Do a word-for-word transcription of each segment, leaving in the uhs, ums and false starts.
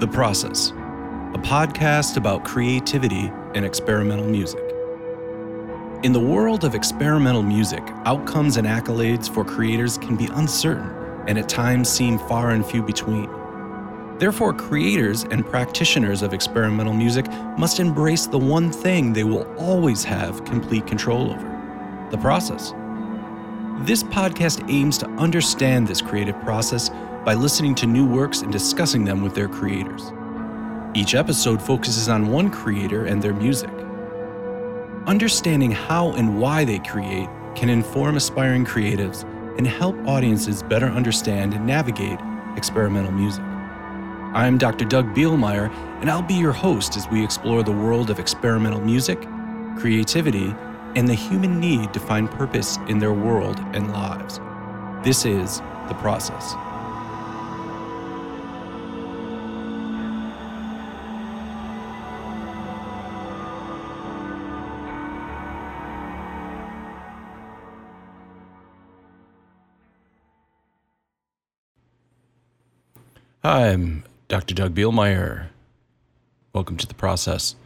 The Process, a podcast about creativity and experimental music. In the world of experimental music, outcomes and accolades for creators can be uncertain and at times seem far and few between. Therefore, creators and practitioners of experimental music must embrace the one thing they will always have complete control over: the process. This podcast aims to understand this creative process by listening to new works and discussing them with their creators. Each episode focuses on one creator and their music. Understanding how and why they create can inform aspiring creatives and help audiences better understand and navigate experimental music. I'm Doctor Doug Bielmeier, and I'll be your host as we explore the world of experimental music, creativity, and the human need to find purpose in their world and lives. This is The Process. Hi, I'm Doctor Doug Bielmeier. Welcome to The Process.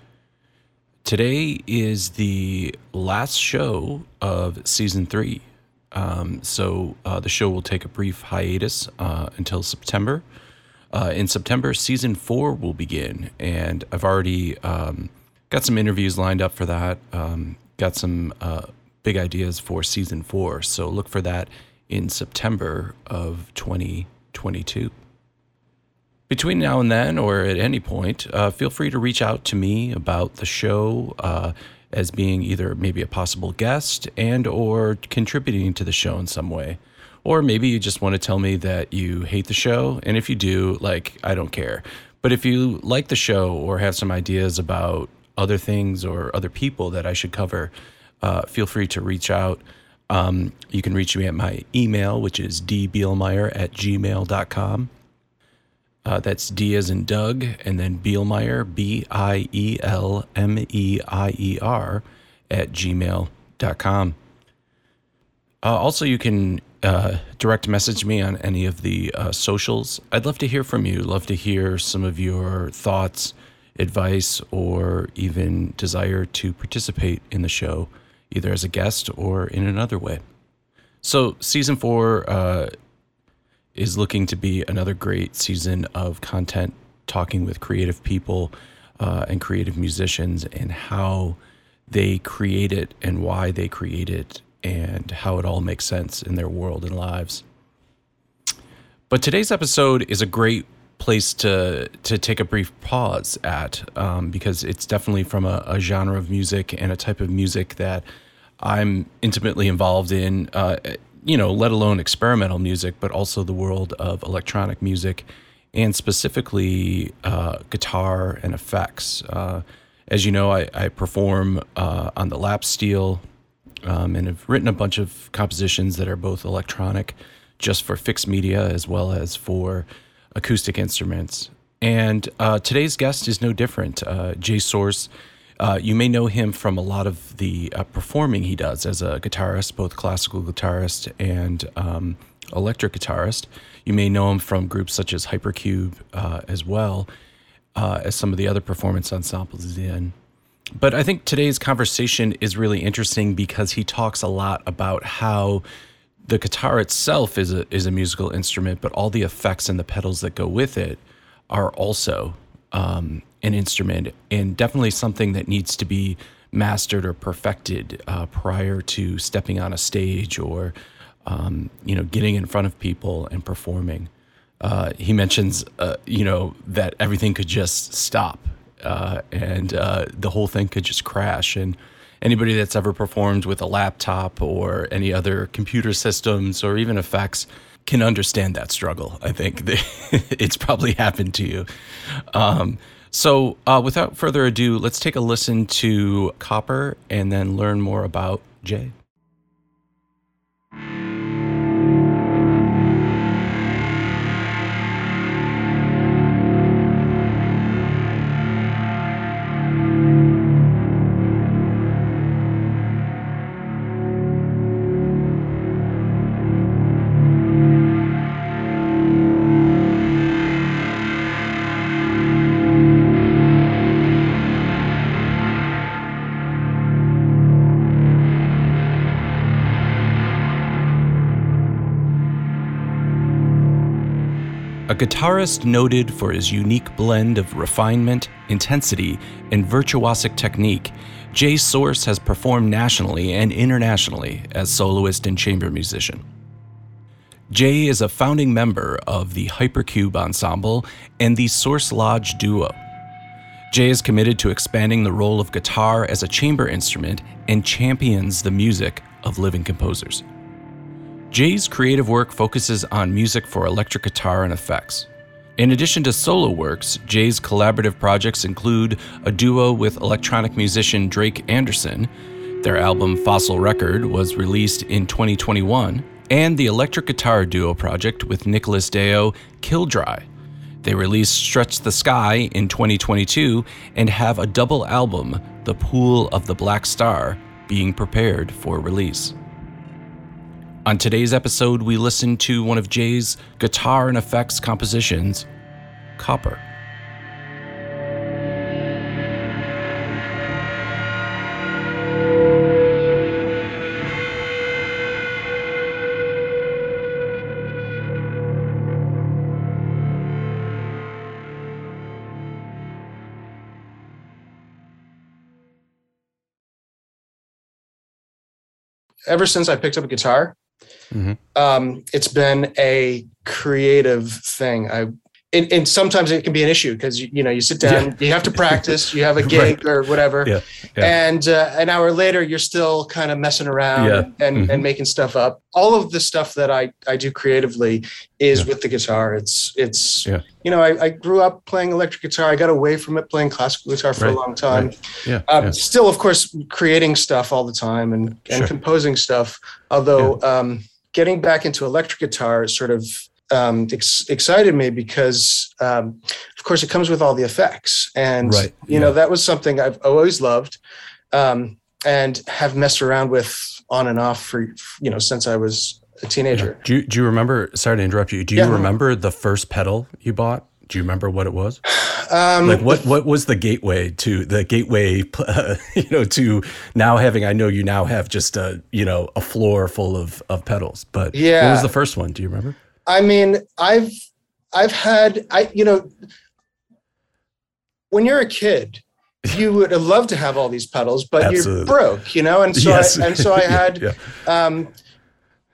Today is the last show of season three. Um, so uh, the show will take a brief hiatus uh, until September. Uh, in September, season four will begin, and I've already um, got some interviews lined up for that. Um, got some uh, big ideas for season four. So look for that in September of twenty twenty-two. Between now and then, or at any point, uh, feel free to reach out to me about the show uh, as being either maybe a possible guest and or contributing to the show in some way. Or maybe you just want to tell me that you hate the show, and if you do, like, I don't care. But if you like the show or have some ideas about other things or other people that I should cover, uh, feel free to reach out. Um, you can reach me at my email, which is d bielmeier at gmail dot com. Uh, that's D as in Doug, and then Bielmeier, B I E L M E I E R, at gmail dot com. Uh, also, you can uh, direct message me on any of the uh, socials. I'd love to hear from you. Love to hear some of your thoughts, advice, or even desire to participate in the show, either as a guest or in another way. So, season four uh is looking to be another great season of content, talking with creative people uh, and creative musicians and how they create it and why they create it and how it all makes sense in their world and lives. But today's episode is a great place to to take a brief pause at um, because it's definitely from a, a genre of music and a type of music that I'm intimately involved in, uh, you know, let alone experimental music, but also the world of electronic music and specifically uh, guitar and effects. Uh, as you know, I, I perform uh, on the lap steel um, and have written a bunch of compositions that are both electronic just for fixed media as well as for acoustic instruments. And uh, today's guest is no different. Uh, Jay Sorce. Uh, you may know him from a lot of the uh, performing he does as a guitarist, both classical guitarist and um, electric guitarist. You may know him from groups such as Hypercube uh, as well uh, as some of the other performance ensembles he's in. But I think today's conversation is really interesting because he talks a lot about how the guitar itself is a, is a musical instrument, but all the effects and the pedals that go with it are also um, an instrument, and definitely something that needs to be mastered or perfected uh, prior to stepping on a stage or, um, you know, getting in front of people and performing. Uh, he mentions, uh, you know, that everything could just stop uh, and uh, the whole thing could just crash. And anybody that's ever performed with a laptop or any other computer systems or even effects can understand that struggle. I think they, it's probably happened to you. Um, So uh, without further ado, let's take a listen to Copper and then learn more about Jay. a guitarist noted for his unique blend of refinement, intensity, and virtuosic technique, Jay Sorce has performed nationally and internationally as soloist and chamber musician. Jay is a founding member of the Hypercube Ensemble and the Sorce Lodge duo. Jay is committed to expanding the role of guitar as a chamber instrument and champions the music of living composers. Jay's creative work focuses on music for electric guitar and effects. In addition to solo works, Jay's collaborative projects include a duo with electronic musician Drake Anderson. Their album Fossil Record was released in twenty twenty-one, and the electric guitar duo project with Nicholas Deo, Kill Dry. They released Stretch the Sky in twenty twenty-two and have a double album, The Pool of the Black Star, being prepared for release. On today's episode, we listen to one of Jay's guitar and effects compositions, Copper. Ever since I picked up a guitar, Mm-hmm. Um, it's been a creative thing. I and, and sometimes it can be an issue because you, you know you sit down, yeah. you have to practice, you have a gig right. or whatever, yeah. Yeah. and uh, an hour later you're still kind of messing around yeah. and, mm-hmm. and making stuff up. All of the stuff that I, I do creatively is yeah. with the guitar. It's it's yeah. you know I, I grew up playing electric guitar. I got away from it playing classical guitar for right. a long time. Right. Yeah. Um, yeah. Still, of course, creating stuff all the time and and sure. composing stuff. Although yeah. um, getting back into electric guitar sort of um, ex- excited me because, um, of course, it comes with all the effects. And, right. you yeah. know, that was something I've always loved um, and have messed around with on and off for, you know, since I was a teenager. Yeah. Do you, do you remember, sorry to interrupt you, do you yeah. remember the first pedal you bought? Do you remember what it was? Um, like what, what was the gateway to the gateway, uh, you know, to now having, I know you now have just a, you know, a floor full of, of pedals, but yeah. what was the first one? Do you remember? I mean, I've, I've had, I, you know, when you're a kid, you would love to have all these pedals, but Absolutely. You're broke, you know? And so, yes. I, and so I had, yeah. um,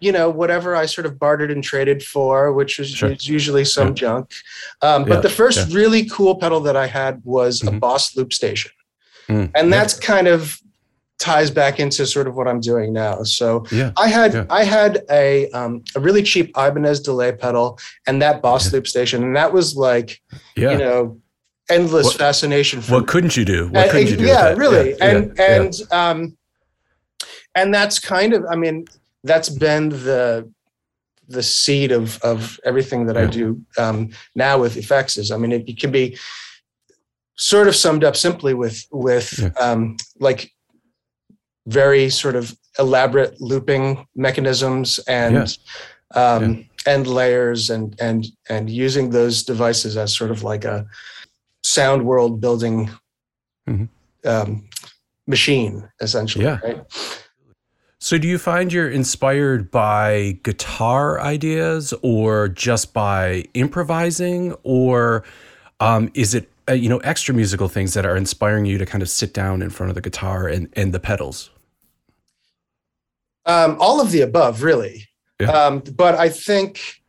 you know, whatever I sort of bartered and traded for, which was sure. usually some yeah. junk. Um, but yeah. the first yeah. really cool pedal that I had was mm-hmm. a Boss Loop Station. Mm. And yeah. that's kind of ties back into sort of what I'm doing now. So yeah. I had yeah. I had a um, a really cheap Ibanez delay pedal and that Boss yeah. Loop Station. And that was like, yeah. you know, endless what, fascination. For what me. couldn't you do? What and, couldn't you do? Yeah, really. Yeah. And, yeah. and, yeah. Um, and that's kind of, I mean, that's been the the seed of of everything that yeah. I do um, now with effects. Is I mean, it, it can be sort of summed up simply with with yeah. um, like very sort of elaborate looping mechanisms and yes. um, yeah. and layers and and and using those devices as sort of like a sound world building mm-hmm. um, machine, essentially. Yeah. Right? So do you find you're inspired by guitar ideas or just by improvising, or um, is it, uh, you know, extra musical things that are inspiring you to kind of sit down in front of the guitar and, and the pedals? Um, all of the above, really. Yeah. Um, but I think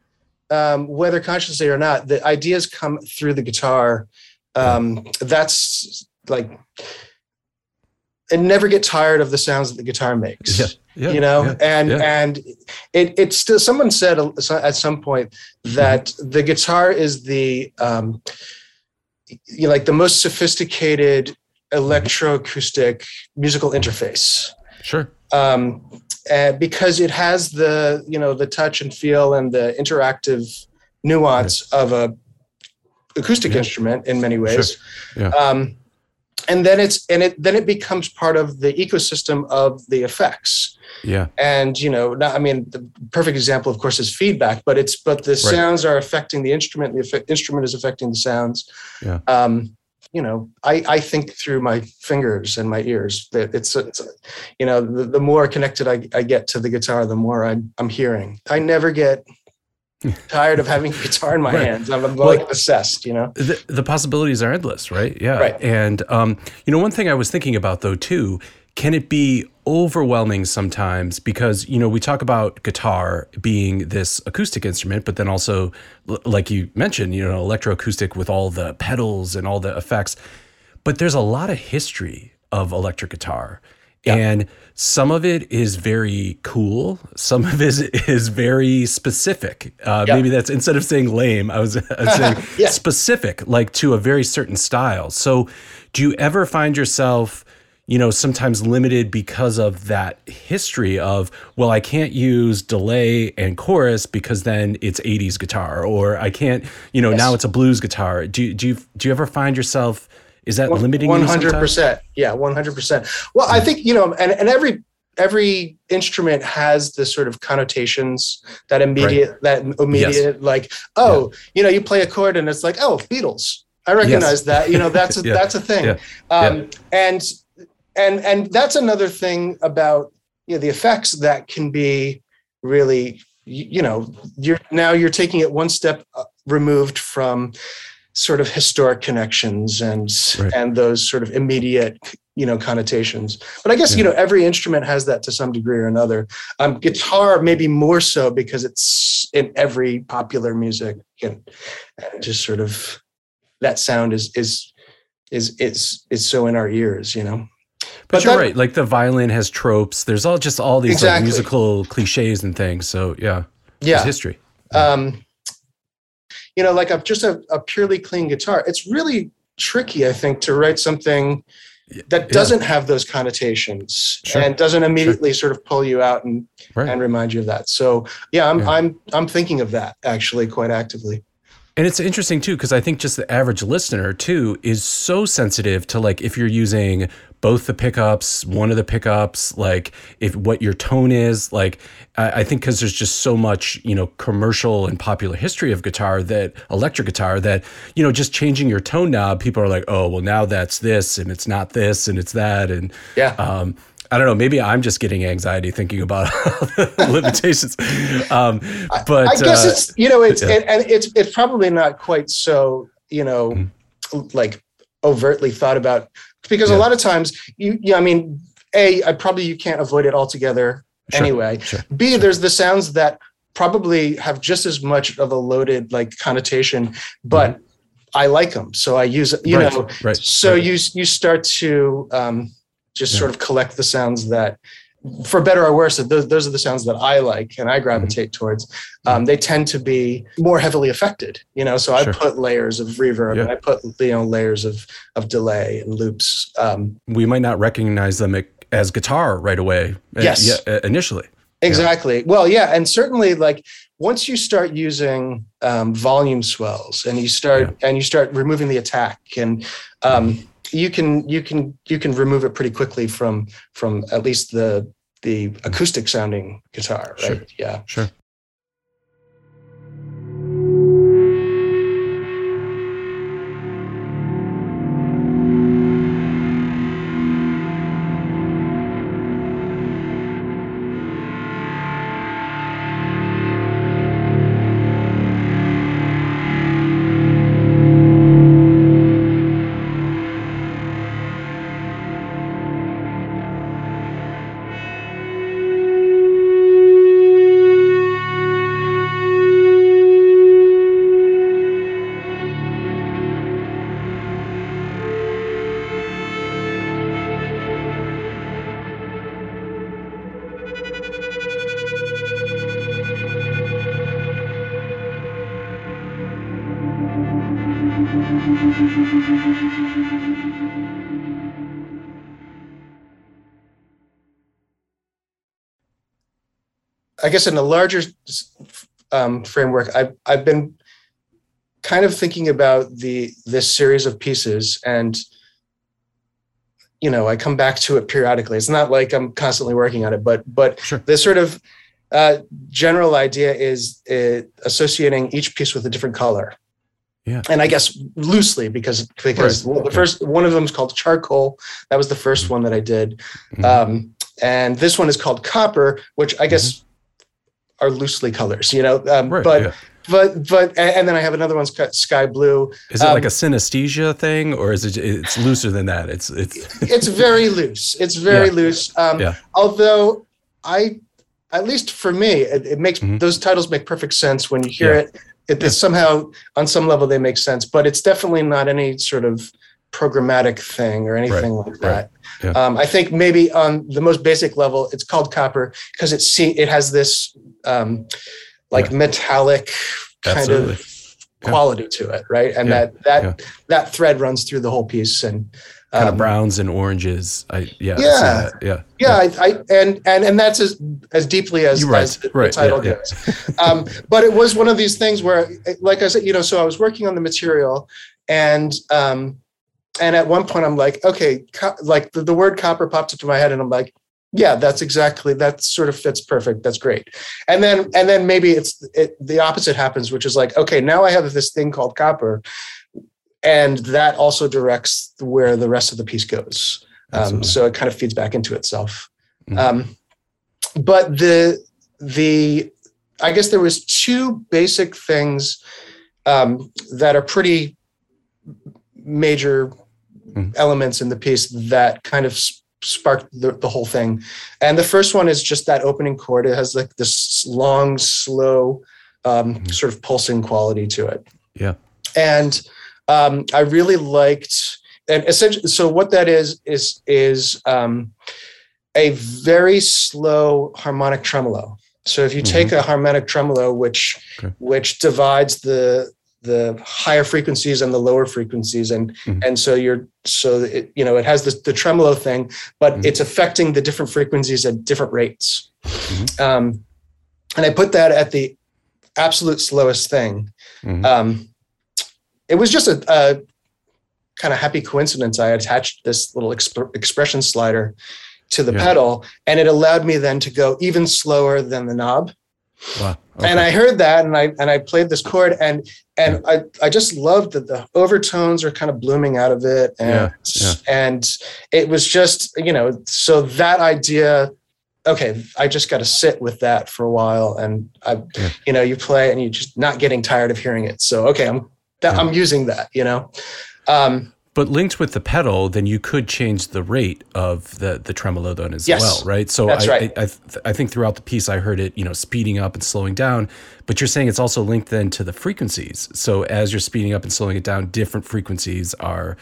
um, whether consciously or not, the ideas come through the guitar. Um, yeah. That's like... and never get tired of the sounds that the guitar makes, yeah, yeah, you know? Yeah, and yeah. and it it's still, someone said at some point that mm-hmm. the guitar is the, um, you know, like the most sophisticated electroacoustic musical interface. Sure. Um, and because it has the, you know, the touch and feel and the interactive nuance yeah. of a acoustic yeah. instrument in many ways. Sure. Yeah. Um, And then it's and it then it becomes part of the ecosystem of the effects. Yeah. And you know, not, I mean, the perfect example, of course, is feedback. But it's but the right. sounds are affecting the instrument. The effect, instrument is affecting the sounds. Yeah. Um, you know, I, I think through my fingers and my ears. It's, it's you know, the, the more connected I, I get to the guitar, the more I'm I'm hearing. I never get tired of having a guitar in my right. hands. I'm, I'm well, like obsessed, you know? The, the possibilities are endless, right? Yeah. Right. And, um, you know, one thing I was thinking about though, too, can it be overwhelming sometimes? Because, you know, we talk about guitar being this acoustic instrument, but then also, like you mentioned, you know, electroacoustic with all the pedals and all the effects. But there's a lot of history of electric guitar. Yeah. And some of it is very cool. Some of it is very specific. Uh, yeah. Maybe that's, instead of saying lame, I was, I was saying yeah. specific, like to a very certain style. So do you ever find yourself, you know, sometimes limited because of that history of, well, I can't use delay and chorus because then it's eighties guitar, or I can't, you know, yes. now it's a blues guitar. Do, do you, do you ever find yourself... Is that limiting? one hundred percent. Yeah, one hundred percent. Well, I think, you know, and, and every every instrument has the sort of connotations that immediate, right. that immediate, yes. like, oh, yeah. you know, you play a chord and it's like, oh, Beatles. I recognize yes. that. You know, that's a, yeah. that's a thing. Yeah. Um, yeah. And and and that's another thing about, you know, the effects that can be really, you know, you're now you're taking it one step removed from sort of historic connections and right. and those sort of immediate, you know, connotations. But I guess, yeah. you know, every instrument has that to some degree or another. Um, guitar maybe more so because it's in every popular music, and just sort of that sound is is is is is so in our ears, you know. But, but you're that, right. Like the violin has tropes. There's all just all these exactly. like musical cliches and things. So yeah, yeah, it's history. Yeah. Um, You know, like a, just a, a purely clean guitar. It's really tricky, I think, to write something that doesn't yeah. have those connotations sure. and doesn't immediately sure. sort of pull you out and right. and remind you of that. So, yeah, I'm yeah. I'm I'm thinking of that actually quite actively. And it's interesting too, because I think just the average listener too is so sensitive to, like, if you're using both the pickups, one of the pickups, like if what your tone is, like I, I think because there's just so much, you know, commercial and popular history of guitar, that electric guitar, that, you know, just changing your tone knob, people are like, oh, well, now that's this and it's not this and it's that. And yeah. Um, I don't know. Maybe I'm just getting anxiety thinking about the limitations. Um, but I, I guess uh, it's, you know, it's, yeah. it, and it's, it's probably not quite so, you know, mm-hmm. like overtly thought about, because yeah. a lot of times you, yeah, I mean, A, I probably, you can't avoid it altogether sure. anyway. Sure. B, sure. there's the sounds that probably have just as much of a loaded like connotation, but mm-hmm. I like them. So I use, you right. know, right. so right. you, you start to, um, just yeah. sort of collect the sounds that, for better or worse, those, those are the sounds that I like and I gravitate mm-hmm. towards. Um, mm-hmm. They tend to be more heavily affected, you know, so sure. I put layers of reverb yeah. and I put, you know, layers of, of delay and loops. Um, we might not recognize them as guitar right away. Yes. Yeah, initially. Exactly. Yeah. Well, yeah. And certainly, like, once you start using um, volume swells and you start, yeah. and you start removing the attack and, um, mm-hmm. you can you can you can remove it pretty quickly from from at least the the acoustic sounding guitar, right? Sure. Yeah. Sure. I guess in a larger um, framework, I've, I've been kind of thinking about the this series of pieces, and, you know, I come back to it periodically. It's not like I'm constantly working on it, but but sure. this sort of uh, general idea is uh, associating each piece with a different color. Yeah. And I guess loosely, because because right. the first one of them is called Charcoal. That was the first one that I did. Mm-hmm. Um, and this one is called Copper, which I guess mm-hmm. are loosely colors, you know, um, right, but yeah. But but and then I have another one's cut Sky Blue. Is it um, like a synesthesia thing, or is it? It's looser than that. It's it's it's very loose. It's very yeah. loose. Um, yeah. Although I, at least for me, it, it makes mm-hmm. those titles make perfect sense when you hear yeah. it. It yeah. somehow on some level they make sense, but it's definitely not any sort of programmatic thing or anything right. like that. Right. Yeah. Um, I think maybe on the most basic level, it's called Copper because it see it has this. Um, like yeah. metallic kind Absolutely. Of quality yeah. to it, right? And yeah. that that yeah. that thread runs through the whole piece and um, kind of browns and oranges. I yeah yeah I yeah yeah. yeah. I, I and and and that's as as deeply as, right. as the, right. the title yeah, goes. Yeah. um, but it was one of these things where, like I said, you know, so I was working on the material, and um, and at one point I'm like, okay, co- like the, the word copper popped into my head, and I'm like. Yeah, that's exactly, that sort of fits perfect. That's great. And then and then maybe it's it, the opposite happens, which is like, okay, now I have this thing called Copper, and that also directs where the rest of the piece goes. Um, so it kind of feeds back into itself. Mm-hmm. Um, but the, the I guess there was two basic things um, that are pretty major mm-hmm. elements in the piece that kind of sparked the, the whole thing. And the first one is just that opening chord. It has like this long, slow, um, mm-hmm. sort of pulsing quality to it. Yeah. And um, I really liked, and essentially, so what that is, is, is um, a very slow harmonic tremolo. So if you mm-hmm. take a harmonic tremolo, which, okay. which divides the, the higher frequencies and the lower frequencies. And, mm-hmm. and so you're, so it, you know, it has this, the tremolo thing, but mm-hmm. it's affecting the different frequencies at different rates. Mm-hmm. Um, and I put that at the absolute slowest thing. Mm-hmm. Um, it was just a, a kind of happy coincidence. I attached this little exp- expression slider to the yeah. pedal, and it allowed me then to go even slower than the knob. Wow. Okay. And I heard that, and I and I played this chord, and and yeah. I, I just loved that the overtones are kind of blooming out of it, and yeah. Yeah. and it was just, you know, so that idea. Okay, I just got to sit with that for a while, and I, yeah. you know, you play and you're just not getting tired of hearing it. So okay, I'm that, yeah. I'm using that, you know. Um, But linked with the pedal, then you could change the rate of the, the tremolo then as yes, well, right? So that's I, right. I, I, th- I think throughout the piece, I heard it, you know, speeding up and slowing down. But you're saying it's also linked then to the frequencies. So as you're speeding up and slowing it down, different frequencies are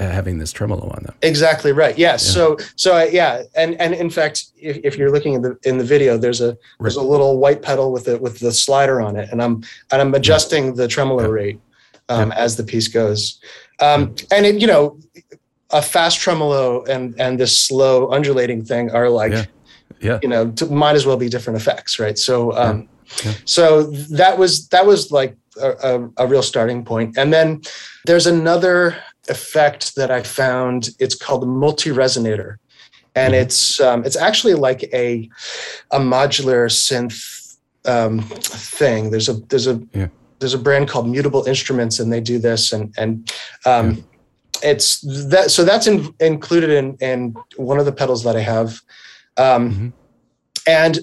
uh, having this tremolo on them. Exactly right. Yeah. yeah. So so I, yeah, and and in fact, if, if you're looking in the in the video, there's a there's a little white pedal with it with the slider on it, and I'm and I'm adjusting yeah. the tremolo yeah. rate um, yeah. as the piece goes. Um, and it, you know, a fast tremolo and, and this slow undulating thing are like, yeah. Yeah. you know, t- might as well be different effects. Right. So, um, yeah. Yeah. so that was, that was like a, a, a real starting point. And then there's another effect that I found. It's called the multi-resonator, and mm-hmm. it's, um, it's actually like a, a modular synth, um, thing. There's a, there's a, yeah. there's a brand called Mutable Instruments, and they do this, and and um, yeah. it's that. So that's in, included in in one of the pedals that I have, um, mm-hmm. and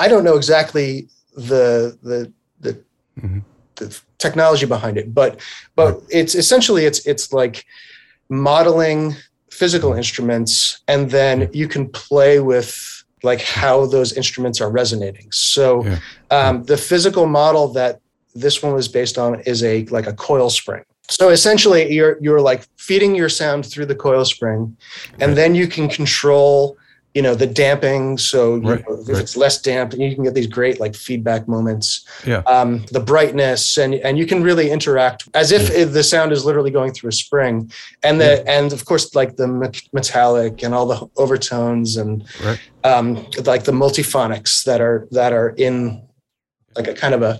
I don't know exactly the the the, mm-hmm. the technology behind it, but but right. it's essentially it's it's like modeling physical instruments, and then you can play with. Like how those instruments are resonating. So yeah. um, the physical model that this one was based on is a like a coil spring. So essentially you're you're like feeding your sound through the coil spring, and right. then you can control, you know, the damping. So you right. know, if right. it's less damp, you can get these great like feedback moments, yeah. um, the brightness, and and you can really interact as if yeah. the sound is literally going through a spring. And the yeah. and of course like the metallic and all the overtones and right. um, like the multiphonics that are that are in like a kind of a,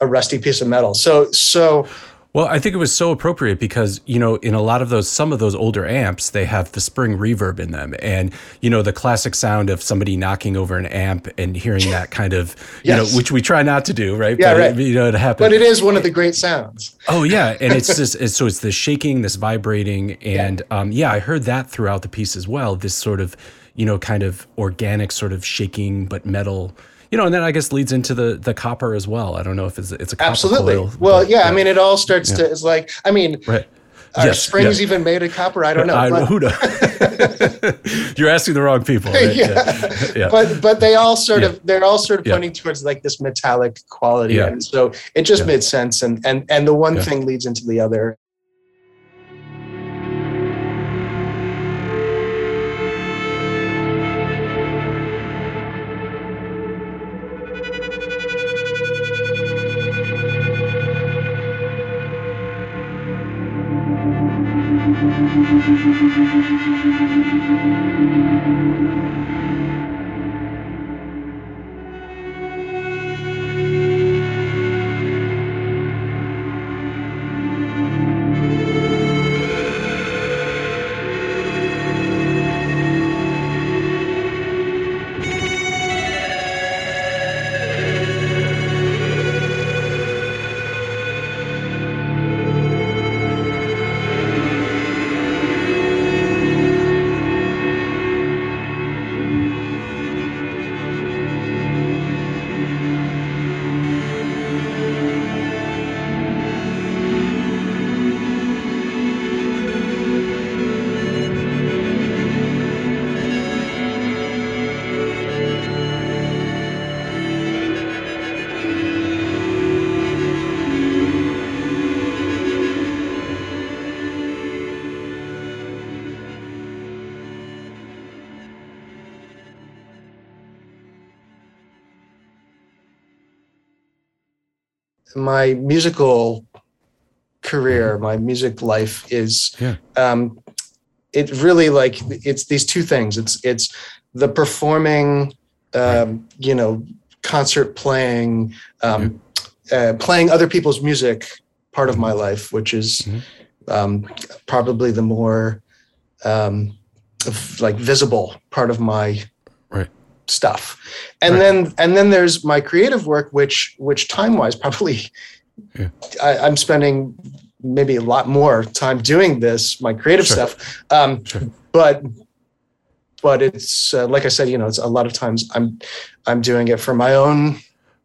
a rusty piece of metal. So so. Well, I think it was so appropriate because, you know, in a lot of those, some of those older amps, they have the spring reverb in them. And, you know, the classic sound of somebody knocking over an amp and hearing that kind of, you yes. know, which we try not to do, right? Yeah, but, right. It, you know, it happens. But it is one of the great sounds. Oh, yeah. And it's this, it's, so it's this shaking, this vibrating. And yeah. Um, yeah, I heard that throughout the piece as well. This sort of, you know, kind of organic sort of shaking, but metal. you know, and that I guess leads into the the copper as well. I don't know if it's it's a copper absolutely. Coil, well, but, yeah, yeah, I mean, it all starts yeah. to. It's like, I mean. Right. Are yes, springs yes. even made of copper? I don't know. I, but, who knows? You're asking the wrong people. Right? Yeah. Yeah. yeah, but but they all sort yeah. of they're all sort of yeah. pointing towards like this metallic quality, yeah. and so it just yeah. made sense. And and and the one yeah. thing leads into the other. My musical career, my music life is, yeah. um, it really like, it's these two things. It's, it's the performing, um, you know, concert playing, um, yeah. uh, playing other people's music part of my life, which is mm-hmm. um, probably the more um, like visible part of my stuff. And right. then, and then there's my creative work, which, which time-wise probably yeah. I, I'm spending maybe a lot more time doing this, my creative sure. stuff. Um, sure. but, but it's uh, like I said, you know, it's a lot of times I'm, I'm doing it for my own.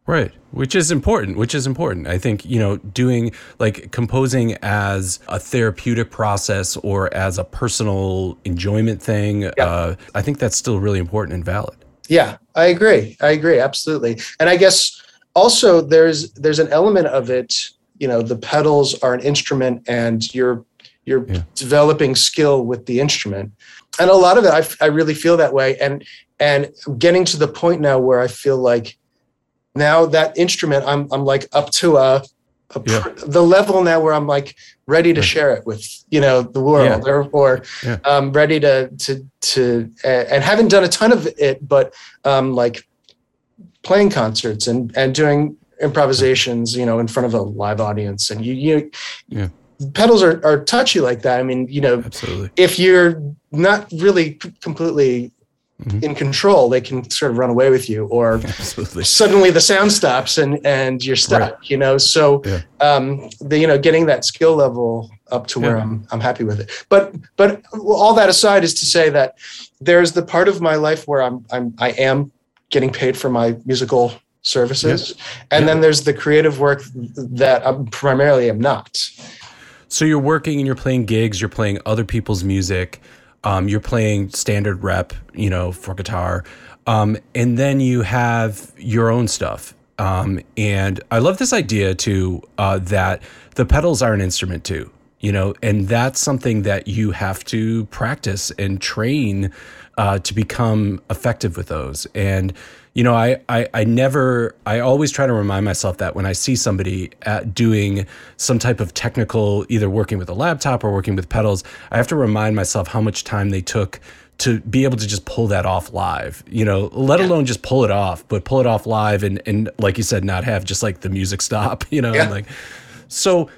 Right. Which is important, which is important. I think, you know, doing like composing as a therapeutic process or as a personal enjoyment thing. Yeah. Uh, I think that's still really important and valid. Yeah, I agree. I agree. Absolutely. And I guess also there's there's an element of it, you know, the pedals are an instrument and you're you're yeah. developing skill with the instrument. And a lot of it, I, I really feel that way. And and getting to the point now where I feel like now that instrument, I'm I'm like up to a, a yeah. pr- the level now where I'm like ready to right. share it with, you know, the world yeah. or, or yeah. um, ready to, to, to, uh, and haven't done a ton of it, but um, like playing concerts and, and doing improvisations, you know, in front of a live audience. And you, you, yeah. pedals are, are touchy like that. I mean, you know, absolutely. If you're not really p- completely mm-hmm. in control, they can sort of run away with you or absolutely. Suddenly the sound stops and, and you're stuck, right. you know? So, yeah. um, the, you know, getting that skill level up to yeah. where I'm, I'm happy with it. But, but all that aside is to say that there's the part of my life where I'm, I'm, I am getting paid for my musical services. Yes. And yeah. then there's the creative work that I'm primarily am not. So you're working and you're playing gigs, you're playing other people's music. Um, you're playing standard rep, you know, for guitar. Um, and then you have your own stuff. Um, and I love this idea, too, uh, that the pedals are an instrument, too, you know, and that's something that you have to practice and train uh, to become effective with those. And, you know, I, I, I never, I always try to remind myself that when I see somebody at doing some type of technical, either working with a laptop or working with pedals, I have to remind myself how much time they took to be able to just pull that off live, you know, let yeah. alone just pull it off, but pull it off live and, and like you said, not have just like the music stop, you know, yeah. and like, so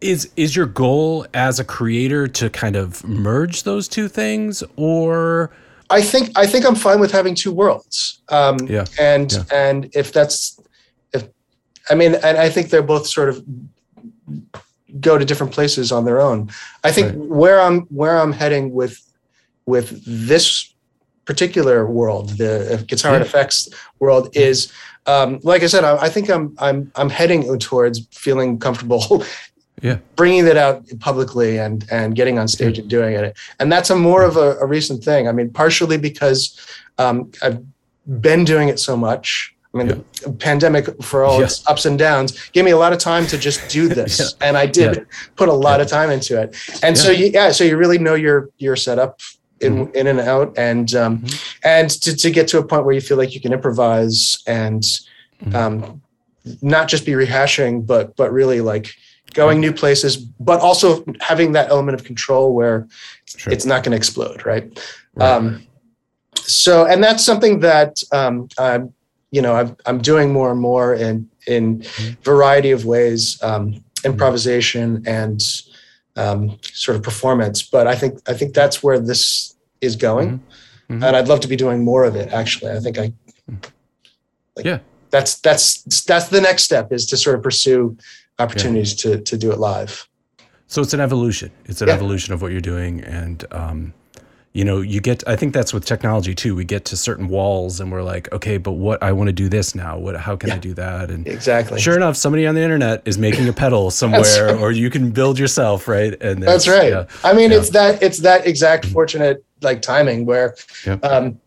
Is is your goal as a creator to kind of merge those two things, or? I think I think I'm fine with having two worlds. Um, yeah. And yeah. and if that's, if I mean, and I think they're both sort of go to different places on their own. I think right. where I'm where I'm heading with with this particular world, the guitar and effects world, is um, like I said, I, I think I'm I'm I'm heading towards feeling comfortable, yeah, bringing that out publicly and and getting on stage yeah. and doing it. And that's a more of a, a recent thing. I mean, partially because um, I've been doing it so much. I mean, yeah. the pandemic, for all yeah. its ups and downs, gave me a lot of time to just do this, yeah. and I did yeah. put a lot yeah. of time into it. And yeah. so, you, yeah, so you really know your your setup in mm-hmm. in and out, and um, mm-hmm. and to, to get to a point where you feel like you can improvise and mm-hmm. um, not just be rehashing, but but really like going mm-hmm. new places, but also having that element of control where sure. it's not going to explode, right? right. Um, so, and that's something that um, I'm. you know, I'm, I'm doing more and more in, in mm-hmm. variety of ways, um, improvisation and um, sort of performance. But I think, I think that's where this is going. Mm-hmm. And I'd love to be doing more of it, actually. I think I, like, yeah, that's, that's, that's the next step, is to sort of pursue opportunities yeah. to, to do it live. So it's an evolution. It's an yeah. evolution of what you're doing. And, um, you know, you get, I think that's with technology too. We get to certain walls and we're like, okay, but what, I want to do this now. What, how can yeah, I do that? And exactly. sure enough, somebody on the internet is making a pedal somewhere, right. or you can build yourself. Right. And that's right. Yeah, I mean, yeah. it's that, it's that exact fortunate like timing where, yeah. um,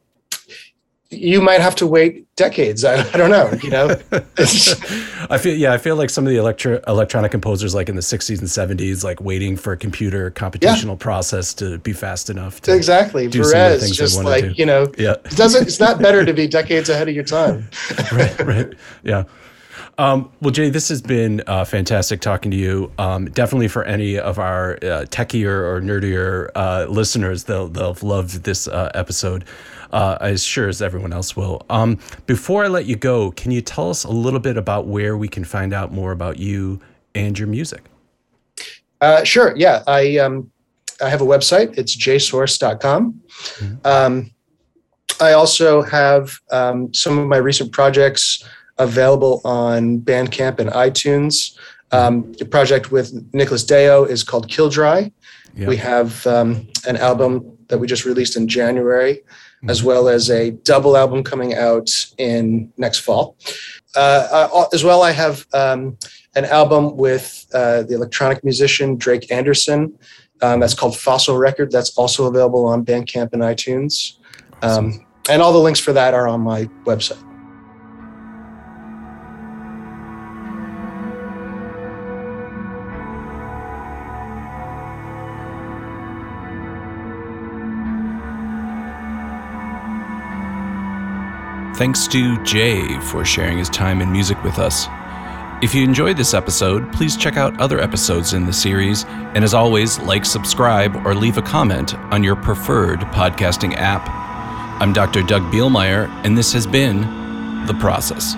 you might have to wait decades. I, I don't know, you know. I feel yeah, I feel like some of the electro electronic composers, like in the sixties and seventies, like waiting for a computer computational yeah. process to be fast enough to exactly do Perez, some of the things just they wanted like, to. You know, yeah. it doesn't it's not better to be decades ahead of your time. right, right. Yeah. Um, well, Jay, this has been uh, fantastic talking to you. Um, definitely for any of our uh, techier or nerdier uh, listeners, they'll they'll have loved this uh, episode, uh, as sure as everyone else will. Um, before I let you go, can you tell us a little bit about where we can find out more about you and your music? Uh, sure. Yeah, I um, I have a website. It's jay sorce dot com. Mm-hmm. Um, I also have um, some of my recent projects available on Bandcamp and iTunes. Um, the project with Nicholas Deo is called Kill Dry. Yeah. We have um, an album that we just released in January, mm-hmm. as well as a double album coming out in next fall. Uh, I, as well, I have um, an album with uh, the electronic musician Drake Anderson. Um, that's called Fossil Record. That's also available on Bandcamp and iTunes. Awesome. Um, and all the links for that are on my website. Thanks to Jay for sharing his time and music with us. If you enjoyed this episode, please check out other episodes in the series. And as always, like, subscribe, or leave a comment on your preferred podcasting app. I'm Doctor Doug Bielmeier, and this has been The Process.